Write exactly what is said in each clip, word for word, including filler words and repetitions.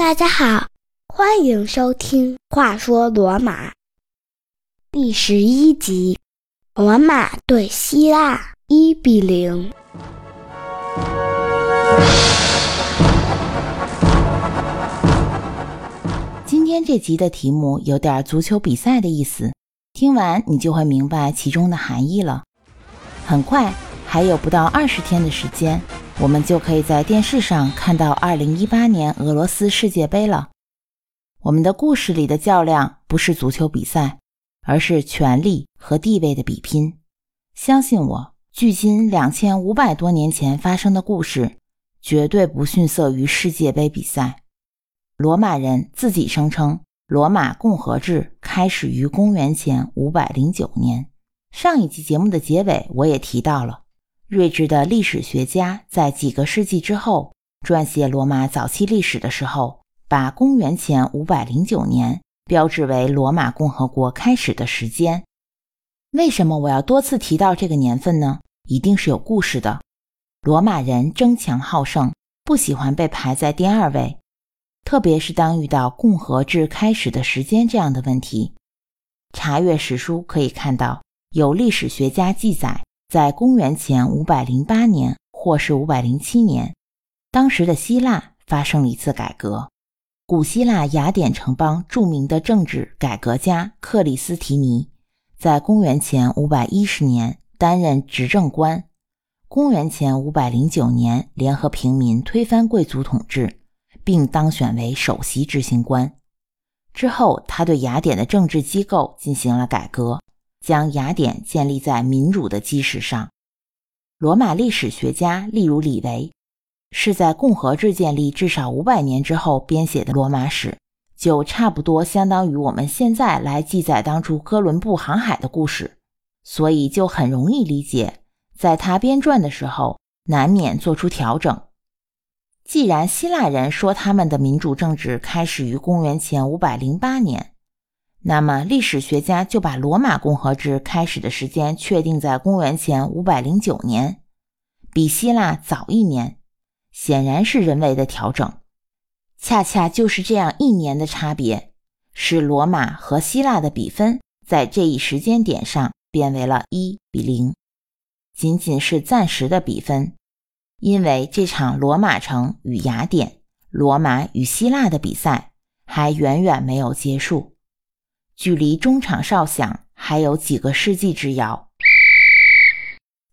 大家好，欢迎收听《话说罗马》第十一集，罗马对希腊一比零。今天这集的题目有点足球比赛的意思，听完你就会明白其中的含义了。很快，还有不到二十天的时间，我们就可以在电视上看到二零一八年俄罗斯世界杯了。我们的故事里的较量不是足球比赛，而是权力和地位的比拼。相信我，距今两千五百多年前发生的故事，绝对不逊色于世界杯比赛。罗马人自己声称，罗马共和制开始于公元前五百零九年。上一集节目的结尾我也提到了，睿智的历史学家在几个世纪之后撰写罗马早期历史的时候，把公元前五百零九年标志为罗马共和国开始的时间。为什么我要多次提到这个年份呢？一定是有故事的。罗马人争强好胜，不喜欢被排在第二位，特别是当遇到共和制开始的时间这样的问题。查阅史书可以看到，有历史学家记载，在公元前五百零八年或是五百零七年，当时的希腊发生了一次改革。古希腊雅典城邦著名的政治改革家克里斯提尼，在公元前五百一十年担任执政官，公元前五百零九年联合平民推翻贵族统治，并当选为首席执行官。之后，他对雅典的政治机构进行了改革，将雅典建立在民主的基石上。罗马历史学家例如李维，是在共和制建立至少五百年之后编写的罗马史，就差不多相当于我们现在来记载当初哥伦布航海的故事，所以就很容易理解，在他编撰的时候难免做出调整。既然希腊人说他们的民主政治开始于公元前五百零八年，那么历史学家就把罗马共和制开始的时间确定在公元前五百零九年，比希腊早一年，显然是人为的调整。恰恰就是这样一年的差别，使罗马和希腊的比分在这一时间点上变为了一比零，仅仅是暂时的比分，因为这场罗马城与雅典、罗马与希腊的比赛还远远没有结束。距离中场哨响还有几个世纪之遥。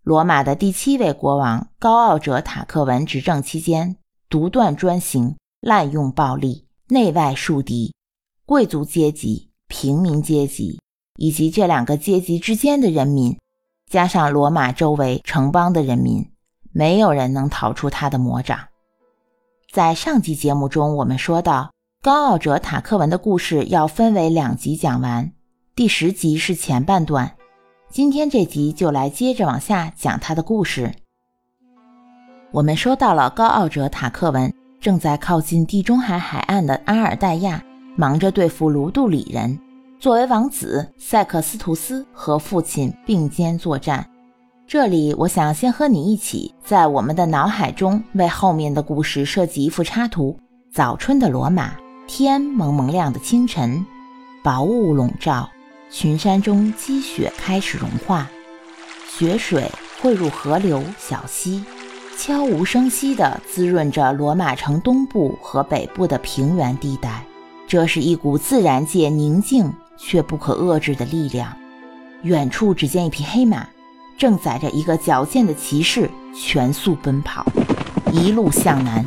罗马的第七位国王高傲者塔克文执政期间，独断专行，滥用暴力，内外树敌，贵族阶级、平民阶级以及这两个阶级之间的人民，加上罗马周围城邦的人民，没有人能逃出他的魔掌。在上集节目中我们说到，高傲者塔克文的故事要分为两集讲完，第十集是前半段，今天这集就来接着往下讲他的故事。我们说到了高傲者塔克文正在靠近地中海海岸的阿尔代亚，忙着对付卢杜里人，作为王子塞克斯图斯和父亲并肩作战。这里我想先和你一起在我们的脑海中为后面的故事设计一幅插图。早春的罗马，天蒙蒙亮的清晨，薄雾笼罩，群山中积雪开始融化，雪水汇入河流小溪，悄无声息地滋润着罗马城东部和北部的平原地带。这是一股自然界宁静却不可遏制的力量。远处只见一匹黑马，正载着一个矫健的骑士全速奔跑，一路向南，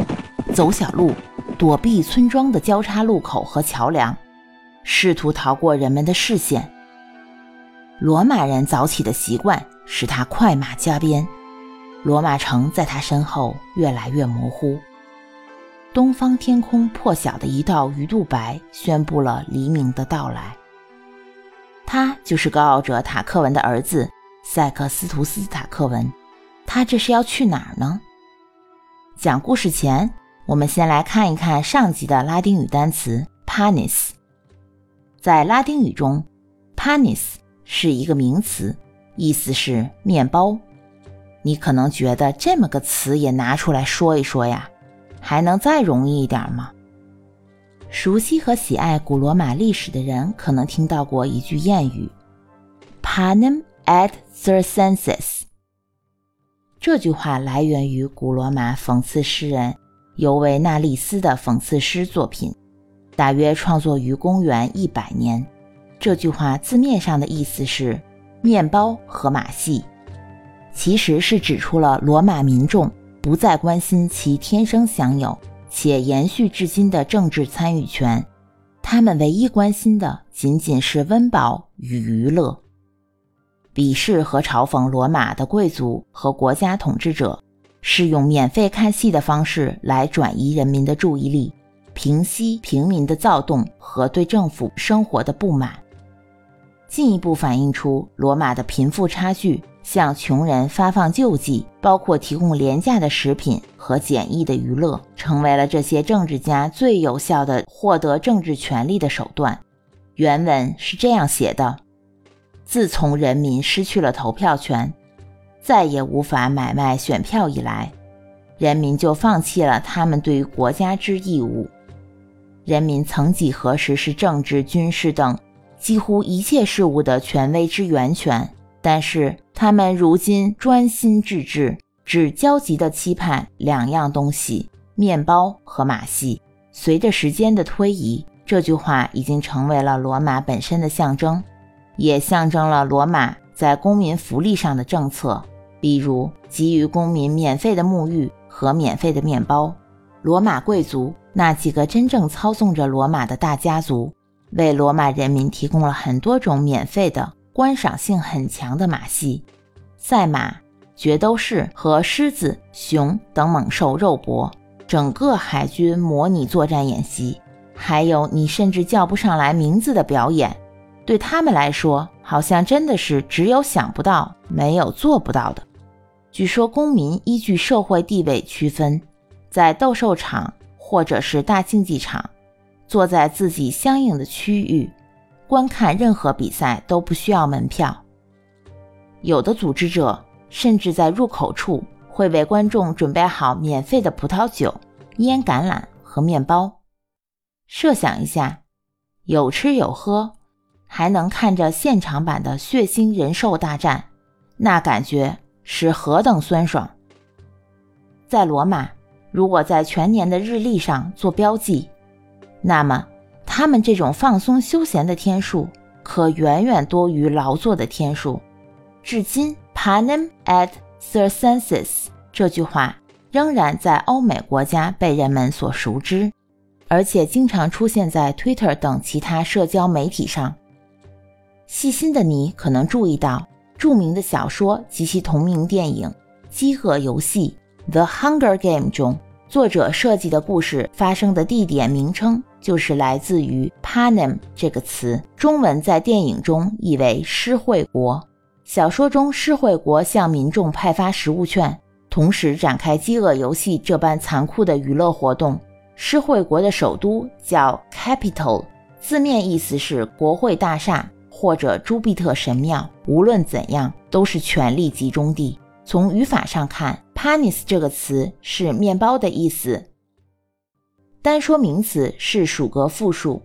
走小路，躲避村庄的交叉路口和桥梁，试图逃过人们的视线。罗马人早起的习惯使他快马加鞭，罗马城在他身后越来越模糊。东方天空破晓的一道鱼肚白宣布了黎明的到来。他就是高傲者塔克文的儿子塞克斯图斯塔克文。他这是要去哪儿呢？讲故事前，我们先来看一看上集的拉丁语单词 panis。 在拉丁语中， panis 是一个名词，意思是面包。你可能觉得这么个词也拿出来说一说呀，还能再容易一点吗？熟悉和喜爱古罗马历史的人可能听到过一句谚语 Panem et Circenses， 这句话来源于古罗马讽刺诗人尤维纳利斯的讽刺诗作品，大约创作于公元一百年。这句话字面上的意思是面包和马戏，其实是指出了罗马民众不再关心其天生享有且延续至今的政治参与权，他们唯一关心的仅仅是温饱与娱乐。鄙视和嘲讽罗马的贵族和国家统治者，是用免费看戏的方式来转移人民的注意力，平息平民的躁动和对政府生活的不满，进一步反映出罗马的贫富差距，向穷人发放救济，包括提供廉价的食品和简易的娱乐，成为了这些政治家最有效的获得政治权利的手段。原文是这样写的：自从人民失去了投票权，再也无法买卖选票以来，人民就放弃了他们对于国家之义务。人民曾几何时是政治、军事等几乎一切事物的权威之源泉，但是他们如今专心致志，只焦急地期盼两样东西，面包和马戏。随着时间的推移，这句话已经成为了罗马本身的象征，也象征了罗马在公民福利上的政策，比如给予公民免费的沐浴和免费的面包。罗马贵族，那几个真正操纵着罗马的大家族，为罗马人民提供了很多种免费的观赏性很强的马戏，赛马、决斗士和狮子、熊等猛兽肉搏，整个海军模拟作战演习，还有你甚至叫不上来名字的表演。对他们来说，好像真的是只有想不到，没有做不到的。据说公民依据社会地位区分，在斗兽场或者是大竞技场，坐在自己相应的区域观看任何比赛都不需要门票。有的组织者甚至在入口处会为观众准备好免费的葡萄酒、腌橄榄和面包。设想一下，有吃有喝，还能看着现场版的血腥人兽大战，那感觉是何等酸爽。在罗马，如果在全年的日历上做标记，那么他们这种放松休闲的天数可远远多于劳作的天数。至今 Panem et Circenses 这句话仍然在欧美国家被人们所熟知，而且经常出现在 Twitter 等其他社交媒体上。细心的你可能注意到，著名的小说及其同名电影《饥饿游戏》 The Hunger Game 中，作者设计的故事发生的地点名称就是来自于 Panem 这个词，中文在电影中译为施惠国。小说中施惠国向民众派发食物券，同时展开饥饿游戏这般残酷的娱乐活动。施惠国的首都叫 Capitol， 字面意思是国会大厦或者朱庇特神庙，无论怎样都是权力集中地。从语法上看， panis 这个词是面包的意思，单说名词是属格复数，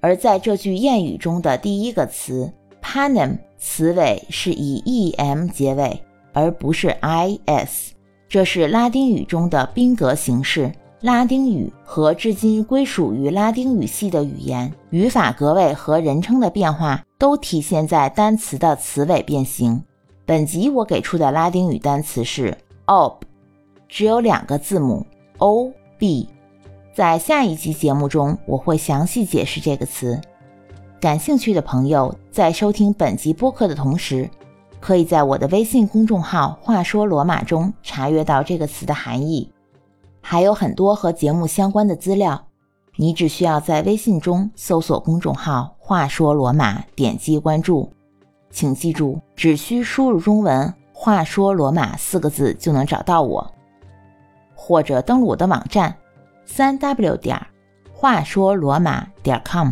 而在这句谚语中的第一个词 panem 词尾是以 em 结尾，而不是 is， 这是拉丁语中的宾格形式。拉丁语和至今归属于拉丁语系的语言，语法格位和人称的变化都体现在单词的词尾变形。本集我给出的拉丁语单词是 ob， 只有两个字母 o b。在下一集节目中，我会详细解释这个词。感兴趣的朋友在收听本集播客的同时，可以在我的微信公众号话说罗马中查阅到这个词的含义，还有很多和节目相关的资料。你只需要在微信中搜索公众号话说罗马，点击关注。请记住，只需输入中文话说罗马四个字就能找到我，或者登录我的网站三 w 点话说罗马 点 com。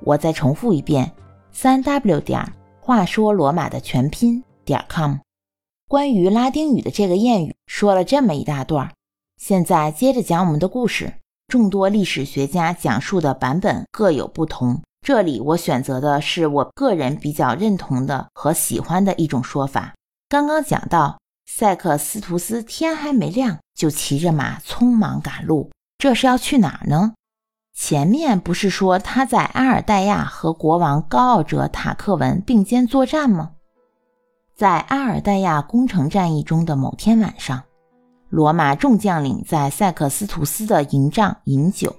我再重复一遍，三 w 点话说罗马的全拼 .com。 关于拉丁语的这个谚语说了这么一大段，现在接着讲我们的故事。众多历史学家讲述的版本各有不同，这里我选择的是我个人比较认同的和喜欢的一种说法。刚刚讲到塞克斯图斯天还没亮就骑着马匆忙赶路，这是要去哪儿呢？前面不是说他在阿尔代亚和国王高傲者塔克文并肩作战吗？在阿尔代亚攻城战役中的某天晚上，罗马众将领在塞克斯图斯的营帐饮酒，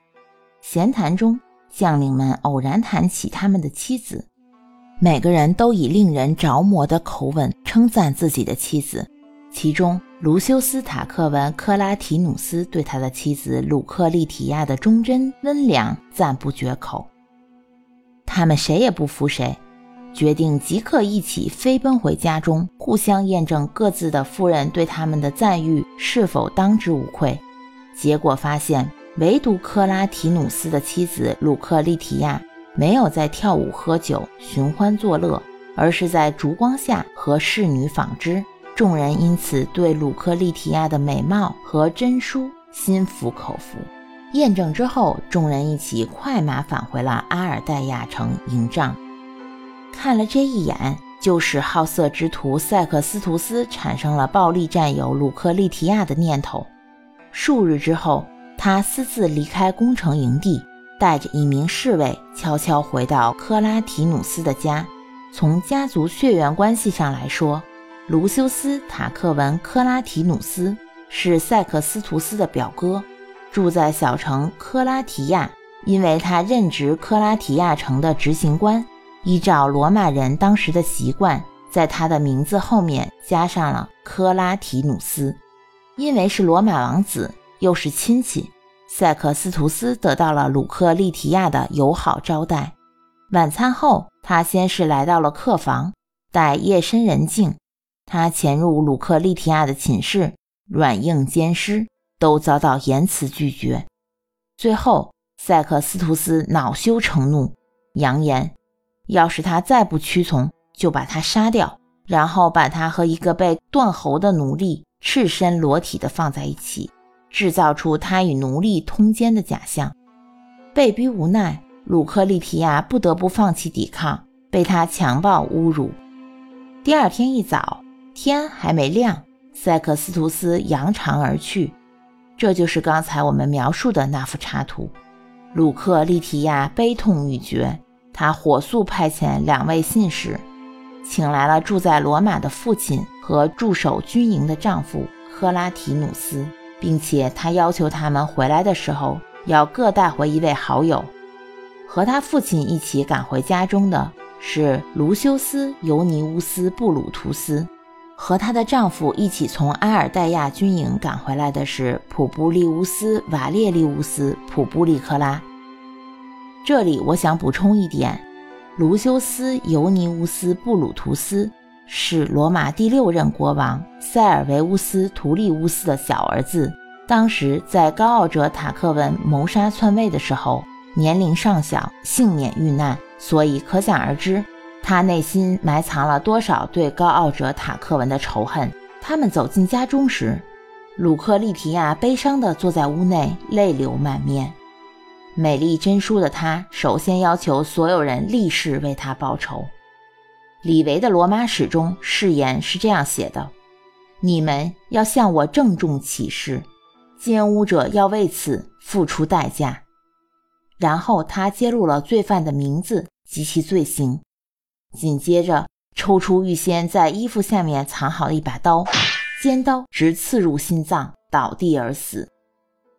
闲谈中将领们偶然谈起他们的妻子，每个人都以令人着魔的口吻称赞自己的妻子，其中卢修斯塔克文科拉提努斯对他的妻子鲁克利提亚的忠贞温良赞不绝口。他们谁也不服谁，决定即刻一起飞奔回家中，互相验证各自的夫人对他们的赞誉是否当之无愧。结果发现唯独科拉提努斯的妻子鲁克利提亚没有在跳舞喝酒寻欢作乐，而是在烛光下和侍女纺织。众人因此对鲁克利提亚的美貌和贞淑心服口服。验证之后，众人一起快马返回了阿尔代亚城营帐。看了这一眼，就使好色之徒塞克斯图斯产生了暴力占有鲁克利提亚的念头。数日之后，他私自离开攻城营地，带着一名侍卫悄悄回到科拉提努斯的家。从家族血缘关系上来说，卢修斯塔克文科拉提努斯是塞克斯图斯的表哥，住在小城科拉提亚，因为他任职科拉提亚城的执行官。依照罗马人当时的习惯，在他的名字后面加上了科拉提努斯。因为是罗马王子，又是亲戚，塞克斯图斯得到了鲁克利提亚的友好招待。晚餐后，他先是来到了客房，待夜深人静，他潜入鲁克利提亚的寝室，软硬兼施，都遭到严词拒绝。最后，塞克斯图斯恼羞成怒，扬言要是他再不屈从，就把他杀掉，然后把他和一个被断喉的奴隶赤身裸体地放在一起，制造出他与奴隶通奸的假象。被逼无奈，鲁克利提亚不得不放弃抵抗，被他强暴侮辱。第二天一早，天还没亮，塞克斯图斯扬长而去。这就是刚才我们描述的那幅插图。鲁克利提亚悲痛欲绝，他火速派遣两位信使，请来了住在罗马的父亲和驻守军营的丈夫科拉提努斯，并且他要求他们回来的时候要各带回一位好友。和他父亲一起赶回家中的是卢修斯尤尼乌斯布鲁图斯，和他的丈夫一起从阿尔代亚军营赶回来的是普布利乌斯瓦列利乌斯普布利克拉。这里我想补充一点，卢修斯尤尼乌斯布鲁图斯是罗马第六任国王塞尔维乌斯图利乌斯的小儿子，当时在高傲者塔克文谋杀篡位的时候年龄尚小，幸免遇难，所以可想而知他内心埋藏了多少对高傲者塔克文的仇恨。他们走进家中时，鲁克利提亚悲伤地坐在屋内，泪流满面。美丽真淑的她首先要求所有人立誓为她报仇。李维的罗马史中誓言是这样写的：你们要向我郑重起誓，奸污者要为此付出代价。然后他揭露了罪犯的名字及其罪行，紧接着抽出预先在衣服下面藏好的一把刀，尖刀直刺入心脏，倒地而死。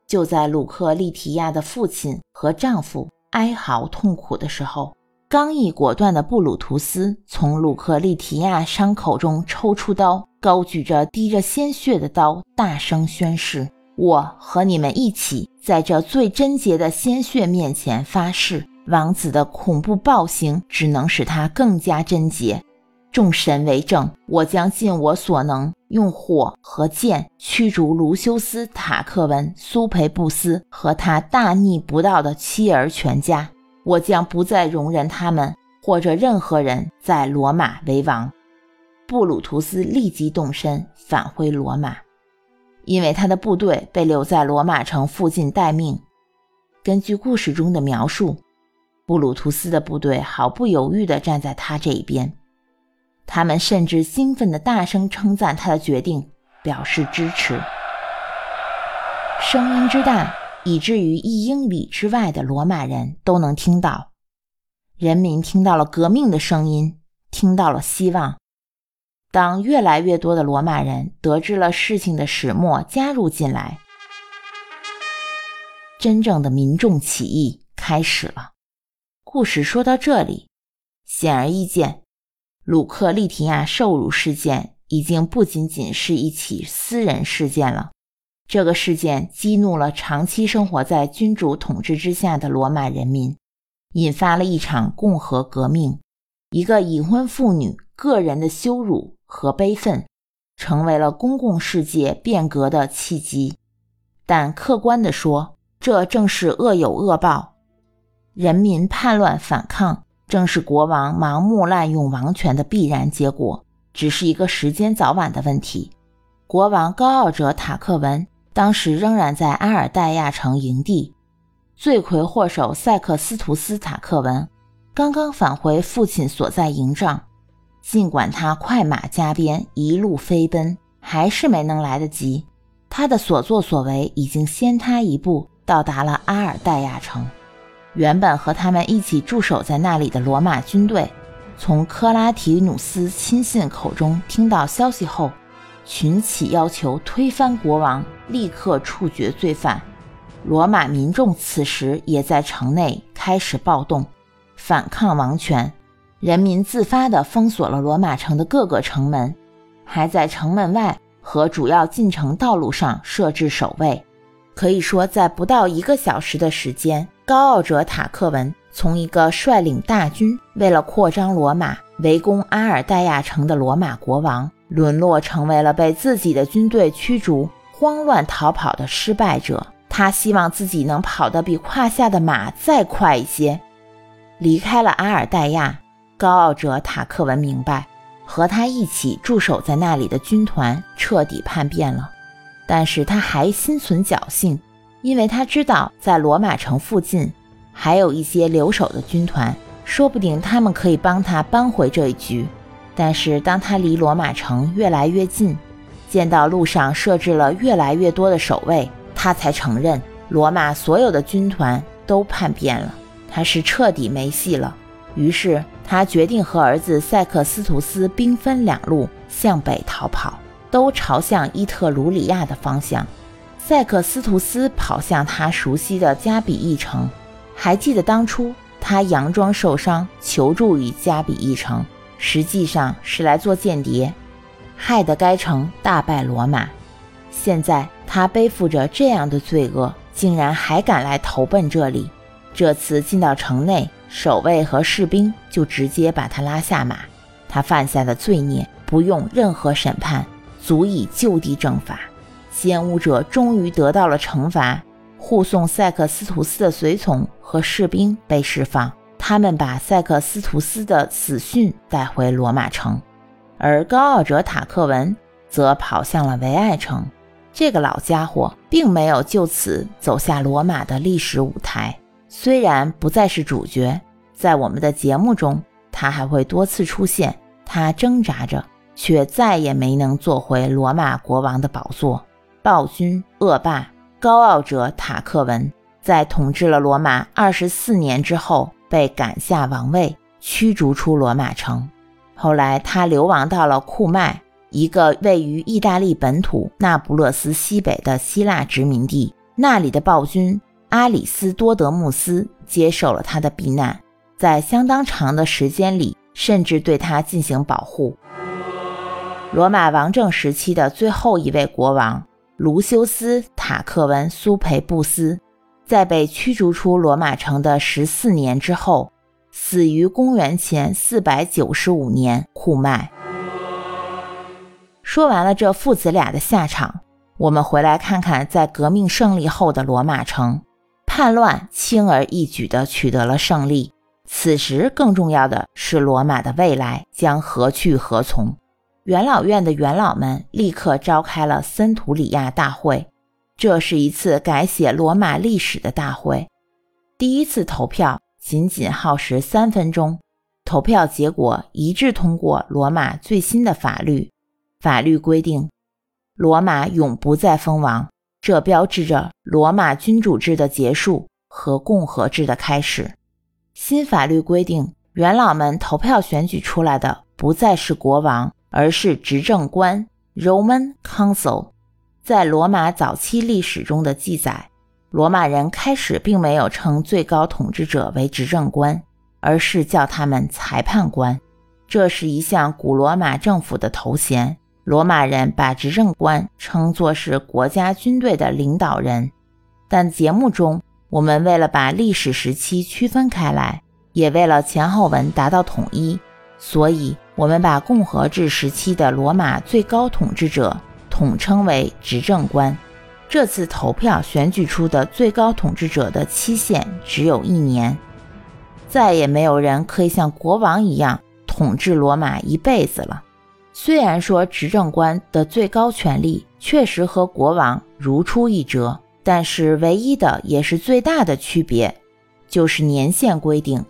就在鲁克利提亚的父亲和丈夫哀嚎痛苦的时候，刚毅果断的布鲁图斯从鲁克利提亚伤口中抽出刀，高举着滴着鲜血的刀，大声宣誓：我和你们一起在这最贞洁的鲜血面前发誓，王子的恐怖暴行只能使他更加贞洁，众神为证，我将尽我所能用火和剑驱逐卢修斯塔克文苏培布斯和他大逆不道的妻儿全家，我将不再容忍他们或者任何人在罗马为王。布鲁图斯立即动身返回罗马，因为他的部队被留在罗马城附近待命，根据故事中的描述，布鲁图斯的部队毫不犹豫地站在他这一边，他们甚至兴奋地大声称赞他的决定，表示支持。声音之大，以至于一英里之外的罗马人都能听到。人民听到了革命的声音，听到了希望。当越来越多的罗马人得知了事情的始末，加入进来，真正的民众起义开始了。故事说到这里，显而易见，鲁克利提亚受辱事件已经不仅仅是一起私人事件了。这个事件激怒了长期生活在君主统治之下的罗马人民，引发了一场共和革命。一个已婚妇女个人的羞辱和悲愤，成为了公共世界变革的契机。但客观地说，这正是恶有恶报。人民叛乱反抗，正是国王盲目滥用王权的必然结果，只是一个时间早晚的问题。国王高傲者塔克文当时仍然在阿尔代亚城营地，罪魁祸首塞克斯图斯塔克文刚刚返回父亲所在营帐，尽管他快马加鞭一路飞奔，还是没能来得及。他的所作所为已经先他一步到达了阿尔代亚城。原本和他们一起驻守在那里的罗马军队从科拉提努斯亲信口中听到消息后，群起要求推翻国王，立刻处决罪犯。罗马民众此时也在城内开始暴动，反抗王权。人民自发地封锁了罗马城的各个城门，还在城门外和主要进城道路上设置守卫。可以说，在不到一个小时的时间，高傲者塔克文从一个率领大军为了扩张罗马围攻阿尔代亚城的罗马国王，沦落成为了被自己的军队驱逐、慌乱逃跑的失败者。他希望自己能跑得比胯下的马再快一些。离开了阿尔代亚，高傲者塔克文明白，和他一起驻守在那里的军团彻底叛变了。但是他还心存侥幸，因为他知道在罗马城附近还有一些留守的军团，说不定他们可以帮他扳回这一局。但是当他离罗马城越来越近，见到路上设置了越来越多的守卫，他才承认罗马所有的军团都叛变了，他是彻底没戏了。于是他决定和儿子塞克斯图斯兵分两路向北逃跑，都朝向伊特鲁里亚的方向。塞克斯图斯跑向他熟悉的加比义城，还记得当初他佯装受伤求助于加比义城，实际上是来做间谍，害得该城大败罗马。现在他背负着这样的罪恶，竟然还敢来投奔这里。这次进到城内，守卫和士兵就直接把他拉下马。他犯下的罪孽不用任何审判，足以就地正法。奸污者终于得到了惩罚，护送塞克斯图斯的随从和士兵被释放。他们把塞克斯图斯的死讯带回罗马城，而高傲者塔克文则跑向了维埃城。这个老家伙并没有就此走下罗马的历史舞台，虽然不再是主角，在我们的节目中他还会多次出现。他挣扎着，却再也没能坐回罗马国王的宝座。暴君、恶霸、高傲者塔克文在统治了罗马二十四年之后被赶下王位，驱逐出罗马城。后来他流亡到了库麦，一个位于意大利本土那不勒斯西北的希腊殖民地。那里的暴君阿里斯多德穆斯接受了他的避难，在相当长的时间里甚至对他进行保护。罗马王政时期的最后一位国王卢修斯塔克文苏培布斯，在被驱逐出罗马城的十四年之后，死于公元前四百九十五年库麦。说完了这父子俩的下场，我们回来看看在革命胜利后的罗马城。叛乱轻而易举地取得了胜利，此时更重要的是罗马的未来将何去何从。元老院的元老们立刻召开了森图里亚大会，这是一次改写罗马历史的大会，第一次投票仅仅耗时三分钟，投票结果一致通过罗马最新的法律。法律规定，罗马永不再封王，这标志着罗马君主制的结束和共和制的开始。新法律规定，元老们投票选举出来的不再是国王，而是执政官 Roman Consul。 在罗马早期历史中的记载，罗马人开始并没有称最高统治者为执政官，而是叫他们裁判官。这是一项古罗马政府的头衔，罗马人把执政官称作是国家军队的领导人。但节目中，我们为了把历史时期区分开来，也为了前后文达到统一，所以我们把共和制时期的罗马最高统治者统称为执政官。这次投票选举出的最高统治者的期限只有一年，再也没有人可以像国王一样统治罗马一辈子了。虽然说执政官的最高权力确实和国王如出一辙，但是唯一的也是最大的区别就是年限规定。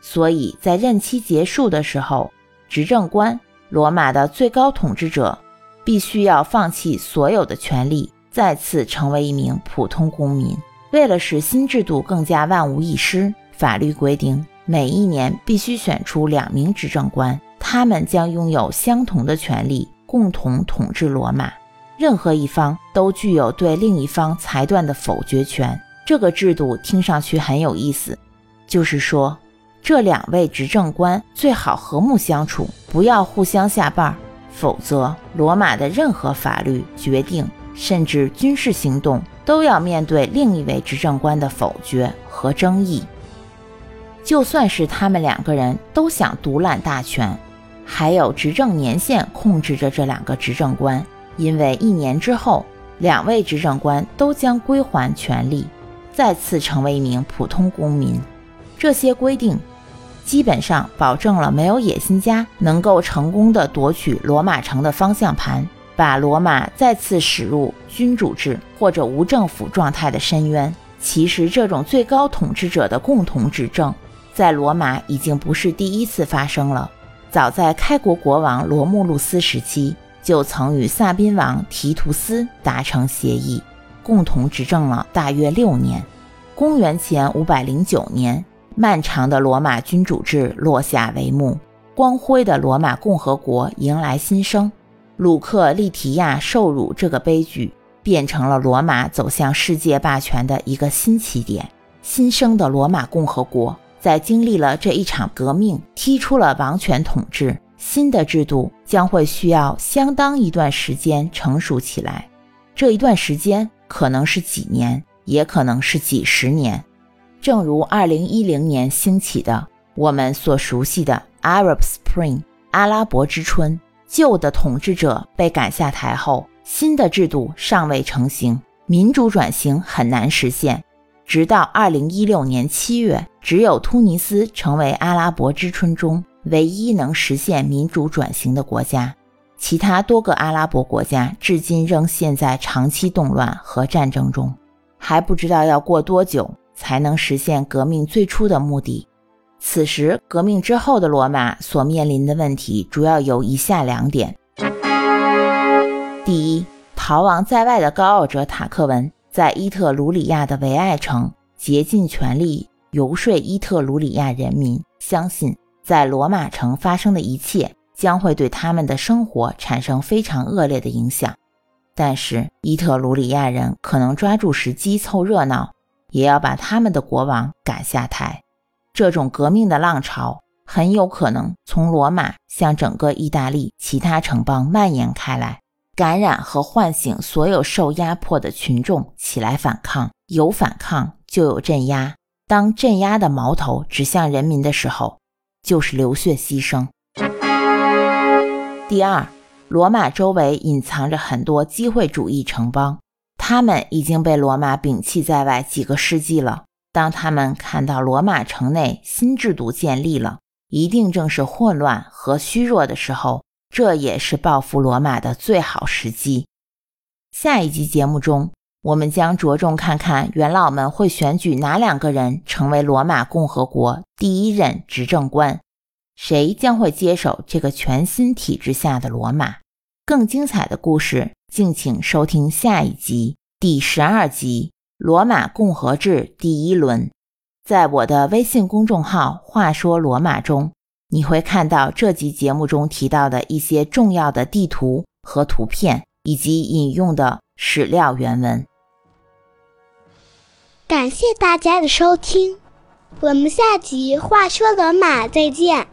所以在任期结束的时候，执政官，罗马的最高统治者，必须要放弃所有的权利，再次成为一名普通公民。为了使新制度更加万无一失，法律规定每一年必须选出两名执政官，他们将拥有相同的权利，共同统治罗马。任何一方都具有对另一方裁断的否决权。这个制度听上去很有意思，就是说这两位执政官最好和睦相处，不要互相下绊，否则罗马的任何法律决定甚至军事行动都要面对另一位执政官的否决和争议。就算是他们两个人都想独揽大权，还有执政年限控制着这两个执政官，因为一年之后，两位执政官都将归还权力，再次成为一名普通公民。这些规定基本上保证了没有野心家能够成功地夺取罗马城的方向盘，把罗马再次驶入君主制或者无政府状态的深渊。其实这种最高统治者的共同执政在罗马已经不是第一次发生了，早在开国国王罗慕路斯时期就曾与萨宾王提图斯达成协议，共同执政了大约六年。公元前五百零九年，漫长的罗马君主制落下帷幕，光辉的罗马共和国迎来新生。鲁克利提亚受辱这个悲剧变成了罗马走向世界霸权的一个新起点。新生的罗马共和国在经历了这一场革命，踢出了王权统治，新的制度将会需要相当一段时间成熟起来。这一段时间可能是几年，也可能是几十年。正如二零一零年兴起的我们所熟悉的 Arab Spring 阿拉伯之春，旧的统治者被赶下台后，新的制度尚未成型，民主转型很难实现。直到二零一六年七月，只有突尼斯成为阿拉伯之春中唯一能实现民主转型的国家，其他多个阿拉伯国家至今仍陷在长期动乱和战争中，还不知道要过多久才能实现革命最初的目的。此时，革命之后的罗马所面临的问题主要有以下两点。第一，逃亡在外的高傲者塔克文在伊特鲁里亚的维埃城竭尽全力游说伊特鲁里亚人民，相信在罗马城发生的一切将会对他们的生活产生非常恶劣的影响。但是，伊特鲁里亚人可能抓住时机凑热闹，也要把他们的国王赶下台。这种革命的浪潮很有可能从罗马向整个意大利其他城邦蔓延开来，感染和唤醒所有受压迫的群众起来反抗。有反抗就有镇压，当镇压的矛头指向人民的时候，就是流血牺牲。第二，罗马周围隐藏着很多机会主义城邦，他们已经被罗马摒弃在外几个世纪了。当他们看到罗马城内新制度建立了，一定正是混乱和虚弱的时候，这也是报复罗马的最好时机。下一集节目中，我们将着重看看元老们会选举哪两个人成为罗马共和国第一任执政官，谁将会接手这个全新体制下的罗马。更精彩的故事，敬请收听下一集，第十二集，罗马共和制第一轮。在我的微信公众号话说罗马中，你会看到这集节目中提到的一些重要的地图和图片，以及引用的史料原文。感谢大家的收听，我们下集话说罗马再见。